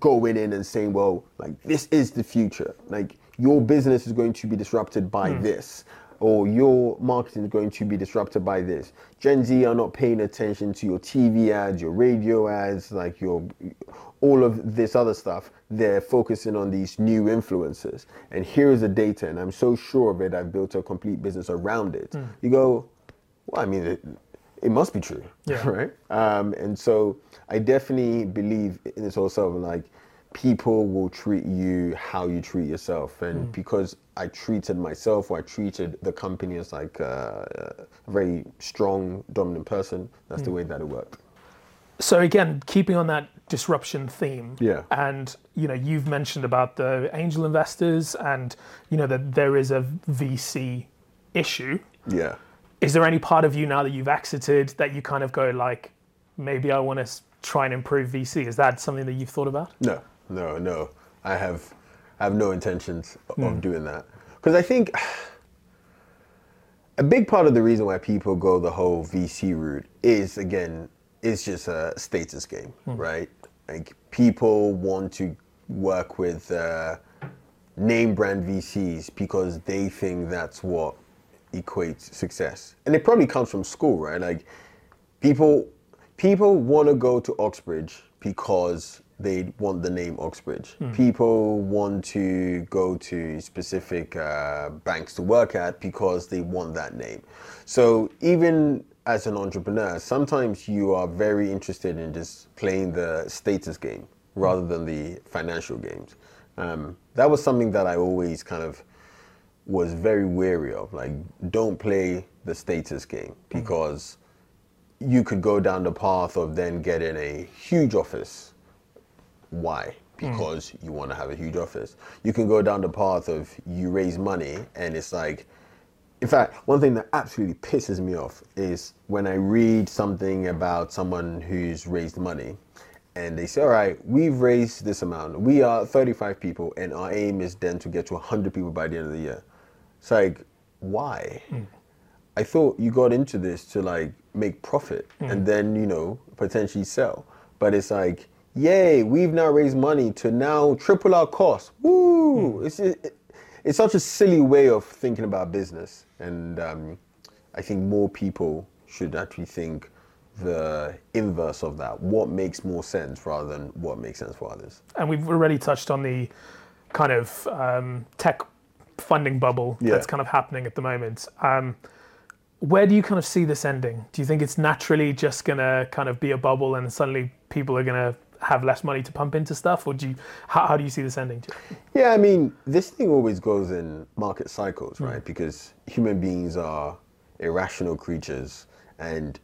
going in and saying, well, like, this is the future, like, your business is going to be disrupted by mm. this, or your marketing is going to be disrupted by this. Gen Z are not paying attention to your T V ads, your radio ads, like your, all of this other stuff. They're focusing on these new influencers. And here is the data, and I'm so sure of it, I've built a complete business around it. Mm. You go, well, I mean, it, it must be true, yeah. right? Um, and so I definitely believe in this whole self, like, people will treat you how you treat yourself. And mm. because I treated myself, or I treated the company as like a, a very strong, dominant person, that's mm. the way that it worked. So again, keeping on that disruption theme, yeah. and you know, you've mentioned about the angel investors and you know that there is a V C issue. Yeah. Is there any part of you now that you've exited that you kind of go like, maybe I want to try and improve V C? Is that something that you've thought about? No. No, no, I have, I have no intentions of mm. doing that, because I think a big part of the reason why people go the whole V C route is, again, it's just a status game, mm. right? Like, people want to work with uh, name brand V Cs because they think that's what equates success, and it probably comes from school, right? Like, people, people want to go to Oxbridge because they want the name Oxbridge. Mm. People want to go to specific uh, banks to work at because they want that name. So even as an entrepreneur, sometimes you are very interested in just playing the status game rather than the financial games. Um, that was something that I always kind of was very wary of. Like, don't play the status game, because mm. you could go down the path of then getting a huge office. Why? Because mm. you want to have a huge office. You can go down the path of you raise money, and it's like, in fact, one thing that absolutely pisses me off is when I read something about someone who's raised money and they say, all right, we've raised this amount. We are thirty-five people and our aim is then to get to one hundred people by the end of the year. It's like, why? Mm. I thought you got into this to like make profit mm. and then, you know, potentially sell. But it's like, yay, we've now raised money to now triple our costs. Woo! Mm. It's, it, it's such a silly way of thinking about business. And um, I think more people should actually think the inverse of that. What makes more sense rather than what makes sense for others. And we've already touched on the kind of um, tech funding bubble yeah. that's kind of happening at the moment. Um, Where do you kind of see this ending? Do you think it's naturally just going to kind of be a bubble and suddenly people are going to have less money to pump into stuff? Or do you, how, how do you see this ending? Yeah, I mean, this thing always goes in market cycles, right? Mm. Because human beings are irrational creatures. And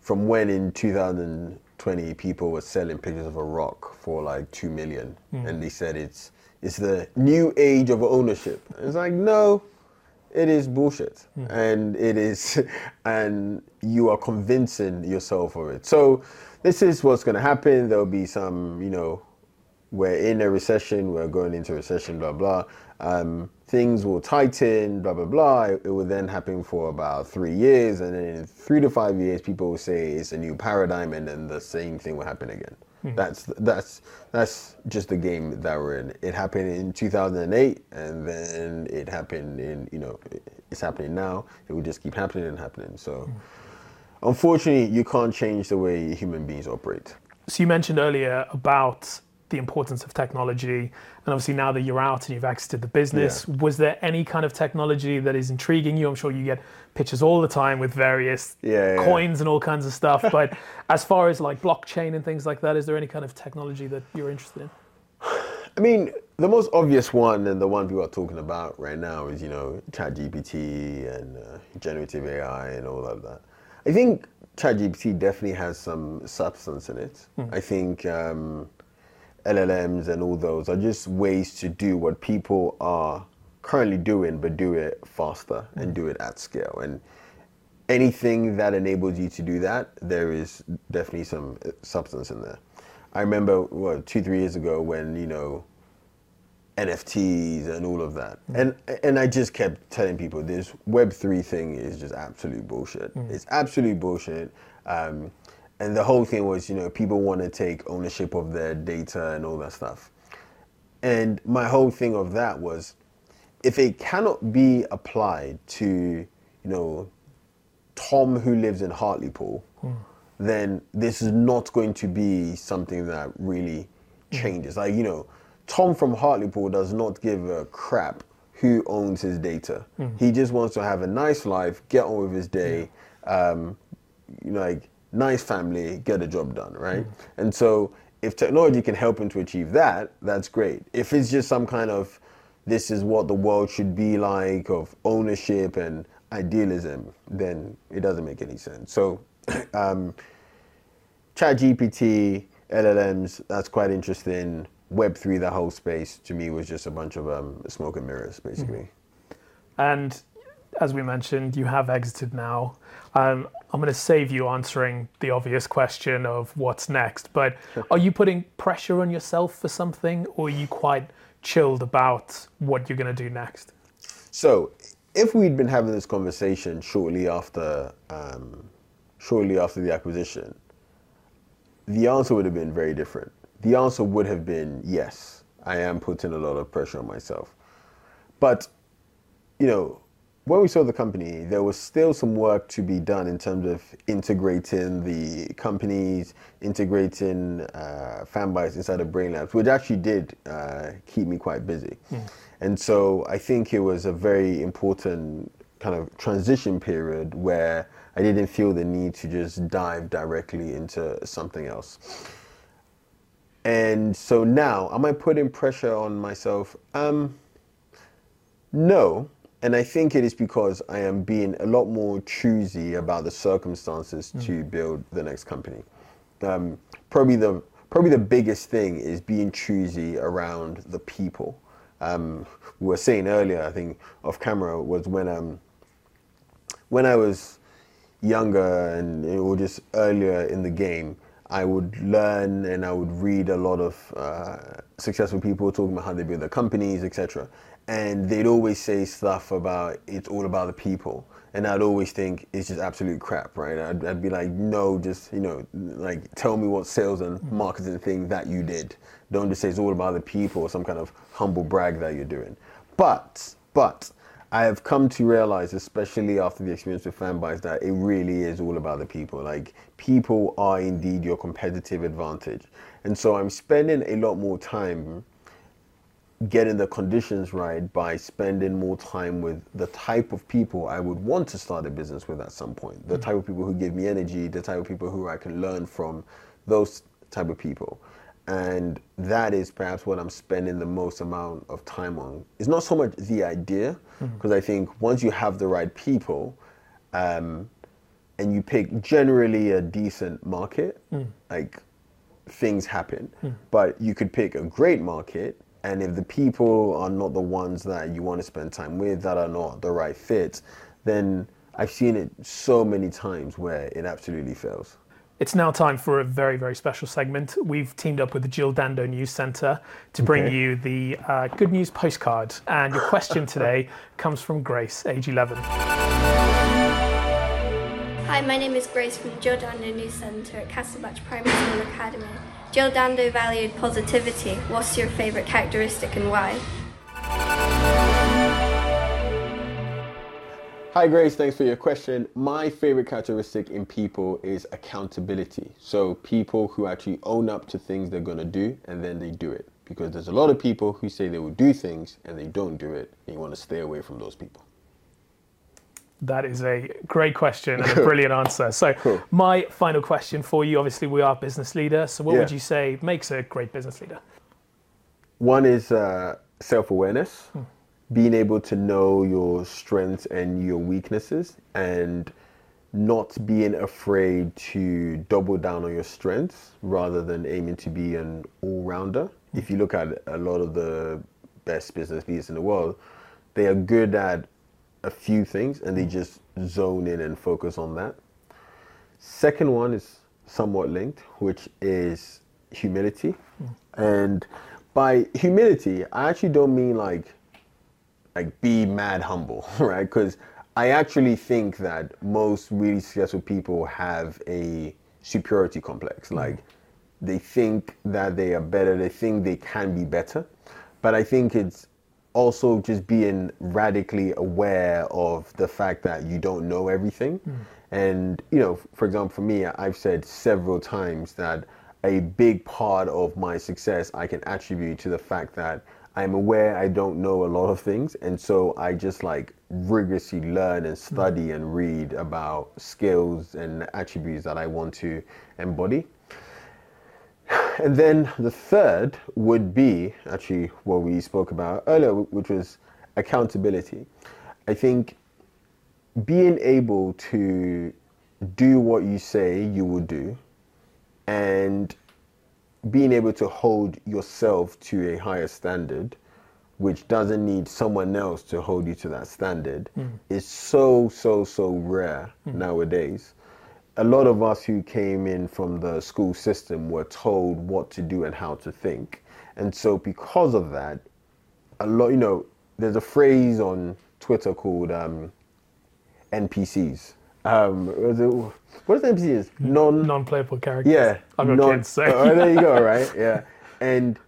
from when in two thousand twenty people were selling pictures of a rock for like two million, mm. and they said it's it's the new age of ownership. And it's like, no. It is bullshit, mm. and it is, and you are convincing yourself of it. So this is what's going to happen. There'll be some, you know, we're in a recession, we're going into recession, blah, blah. Um, things will tighten, blah, blah, blah. It, it will then happen for about three years. And then in three to five years, people will say it's a new paradigm, and then the same thing will happen again. Mm-hmm. That's that's that's just the game that we're in. It happened in two thousand eight, and then it happened in, you know, it's happening now. It will just keep happening and happening. So mm-hmm. unfortunately, you can't change the way human beings operate. So you mentioned earlier about the importance of technology, and obviously now that you're out and you've exited the business, yeah. was there any kind of technology that is intriguing you? I'm sure you get pictures all the time with various yeah, yeah, coins yeah. and all kinds of stuff, but as far as like blockchain and things like that, is there any kind of technology that you're interested in? I mean, the most obvious one and the one people are talking about right now is, you know, Chat G P T and uh, generative A I and all of that. I think Chat G P T definitely has some substance in it. Mm. I think um, L L Ms and all those are just ways to do what people are currently doing, but do it faster and do it at scale. And anything that enables you to do that, there is definitely some substance in there. I remember what, two, three years ago when, you know, N F Ts and all of that. Mm. And and I just kept telling people this web three thing is just absolute bullshit. Mm. It's absolute bullshit. Um, And the whole thing was, you know, people want to take ownership of their data and all that stuff. And my whole thing of that was, if it cannot be applied to, you know, Tom who lives in Hartlepool, mm. then this is not going to be something that really changes. Mm. Like, you know, Tom from Hartlepool does not give a crap who owns his data. Mm. He just wants to have a nice life, get on with his day, mm. um, you know, like, nice family, get the job done, right? Mm. And so if technology can help him to achieve that, that's great. If it's just some kind of, this is what the world should be like, of ownership and idealism, then it doesn't make any sense. So um, Chat G P T, L L Ms, that's quite interesting. web three, the whole space, to me, was just a bunch of um, smoke and mirrors, basically. Mm. And as we mentioned, you have exited now. Um, I'm going to save you answering the obvious question of what's next, but are you putting pressure on yourself for something, or are you quite chilled about what you're going to do next? So if we'd been having this conversation shortly after, um, shortly after the acquisition, the answer would have been very different. The answer would have been, yes, I am putting a lot of pressure on myself. But, you know, when we sold the company, there was still some work to be done in terms of integrating the companies, integrating uh, Fanbytes inside of Brainlabs, which actually did uh, keep me quite busy. Yeah. And so I think it was a very important kind of transition period where I didn't feel the need to just dive directly into something else. And so now, am I putting pressure on myself? Um, no. And I think it is because I am being a lot more choosy about the circumstances mm. to build the next company. Um, probably the probably the biggest thing is being choosy around the people. Um, we were saying earlier, I think off camera, was when um when I was younger and or just earlier in the game, I would learn and I would read a lot of uh, successful people talking about how they build their companies, et cetera. And they'd always say stuff about, it's all about the people. And I'd always think it's just absolute crap, right? I'd, I'd be like, no, just, you know, like, tell me what sales and marketing thing that you did. Don't just say it's all about the people or some kind of humble brag that you're doing. But, but I have come to realize, especially after the experience with Fanbytes, that it really is all about the people. Like, people are indeed your competitive advantage. And so I'm spending a lot more time getting the conditions right by spending more time with the type of people I would want to start a business with at some point. The mm-hmm. type of people who give me energy, the type of people who I can learn from, those type of people. And that is perhaps what I'm spending the most amount of time on. It's not so much the idea, because mm-hmm. I think once you have the right people, um, and you pick generally a decent market, mm. like things happen, mm. but you could pick a great market, and if the people are not the ones that you want to spend time with, that are not the right fit, then I've seen it so many times where it absolutely fails. It's now time for a very, very special segment. We've teamed up with the Jill Dando News Centre to bring okay. you the uh, Good News Postcard. And your question today comes from Grace, age eleven. Hi, my name is Grace from the Jill Dando News Centre at Castlebatch Primary School Academy. Jill Dando valued positivity. What's your favourite characteristic and why? Hi Grace, thanks for your question. My favorite characteristic in people is accountability. So people who actually own up to things they're going to do and then they do it. Because there's a lot of people who say they will do things and they don't do it. And you want to stay away from those people. That is a great question and a brilliant answer. So cool. My final question for you, obviously we are Business Leader. So what yeah. would you say makes a great business leader? One is uh, self-awareness. Hmm. Being able to know your strengths and your weaknesses and not being afraid to double down on your strengths rather than aiming to be an all-rounder. Mm-hmm. If you look at a lot of the best business leaders in the world, they are good at a few things and they just zone in and focus on that. Second one is somewhat linked, which is humility. Mm-hmm. And by humility, I actually don't mean like like be mad humble, right? Because I actually think that most really successful people have a superiority complex. Like they think that they are better, they think they can be better. But I think it's also just being radically aware of the fact that you don't know everything. Mm. And, you know, for example, for me, I've said several times that a big part of my success I can attribute to the fact that I'm aware I don't know a lot of things, and so I just like rigorously learn and study mm. and read about skills and attributes that I want to embody. And then the third would be actually what we spoke about earlier, which was accountability. I think being able to do what you say you will do and being able to hold yourself to a higher standard, which doesn't need someone else to hold you to that standard, mm. is so, so, so rare mm. nowadays. A lot of us who came in from the school system were told what to do and how to think. And so because of that, a lot, you know, there's a phrase on Twitter called um, N P Cs. Um, what is N P Cs? Non non-playable characters. Yeah, I've got non, kids, so oh, yeah. There you go, right? Yeah, and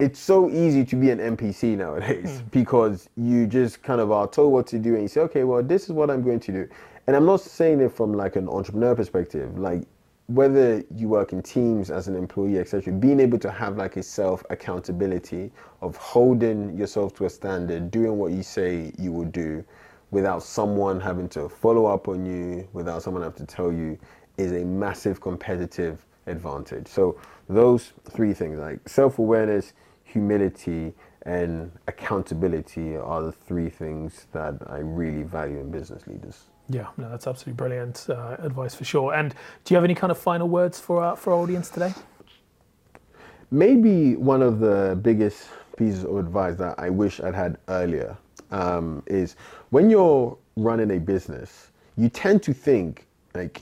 it's so easy to be an N P C nowadays mm. because you just kind of are told what to do, and you say, okay, well, this is what I'm going to do. And I'm not saying it from like an entrepreneur perspective, like whether you work in teams as an employee, et cetera. Being able to have like a self accountability of holding yourself to a standard, doing what you say you will do, without someone having to follow up on you, without someone having to tell you, is a massive competitive advantage. So those three things, like self-awareness, humility, and accountability are the three things that I really value in business leaders. Yeah, no, that's absolutely brilliant uh, advice for sure. And do you have any kind of final words for our, for our audience today? Maybe one of the biggest pieces of advice that I wish I'd had earlier Um, is when you're running a business, you tend to think like,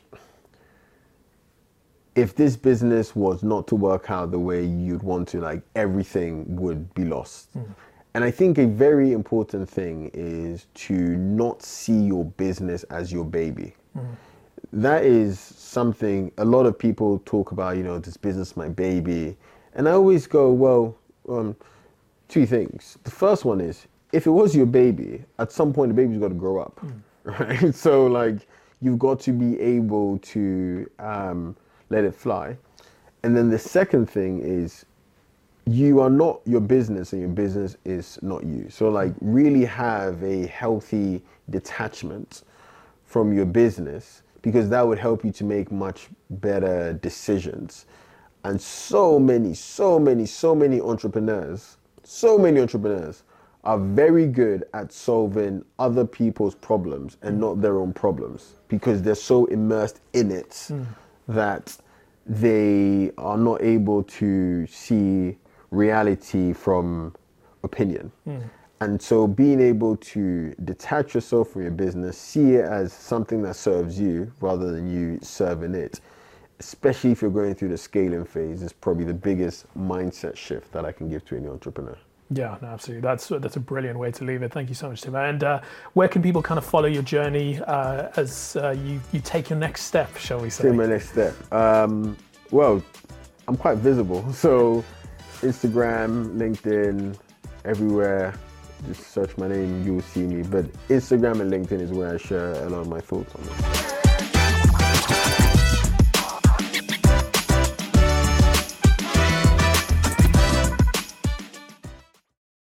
if this business was not to work out the way you'd want to, like everything would be lost. Mm. And I think a very important thing is to not see your business as your baby. Mm. That is something a lot of people talk about, you know, this business is my baby. And I always go, well, um, two things. The first one is, if it was your baby, at some point the baby's got to grow up, mm. right? So like you've got to be able to um, let it fly. And then the second thing is you are not your business and your business is not you. So like really have a healthy detachment from your business because that would help you to make much better decisions. And so many, so many, so many entrepreneurs, so many entrepreneurs are very good at solving other people's problems and not their own problems because they're so immersed in it mm. that they are not able to see reality from opinion. Mm. And so being able to detach yourself from your business, see it as something that serves you rather than you serving it, especially if you're going through the scaling phase, is probably the biggest mindset shift that I can give to any entrepreneur. Yeah, no, absolutely. That's that's a brilliant way to leave it. Thank you so much, Tim. And uh, where can people kind of follow your journey uh, as uh, you, you take your next step, shall we say? Take my next step. Um, well, I'm quite visible. So Instagram, LinkedIn, everywhere. Just search my name, you'll see me. But Instagram and LinkedIn is where I share a lot of my thoughts on it.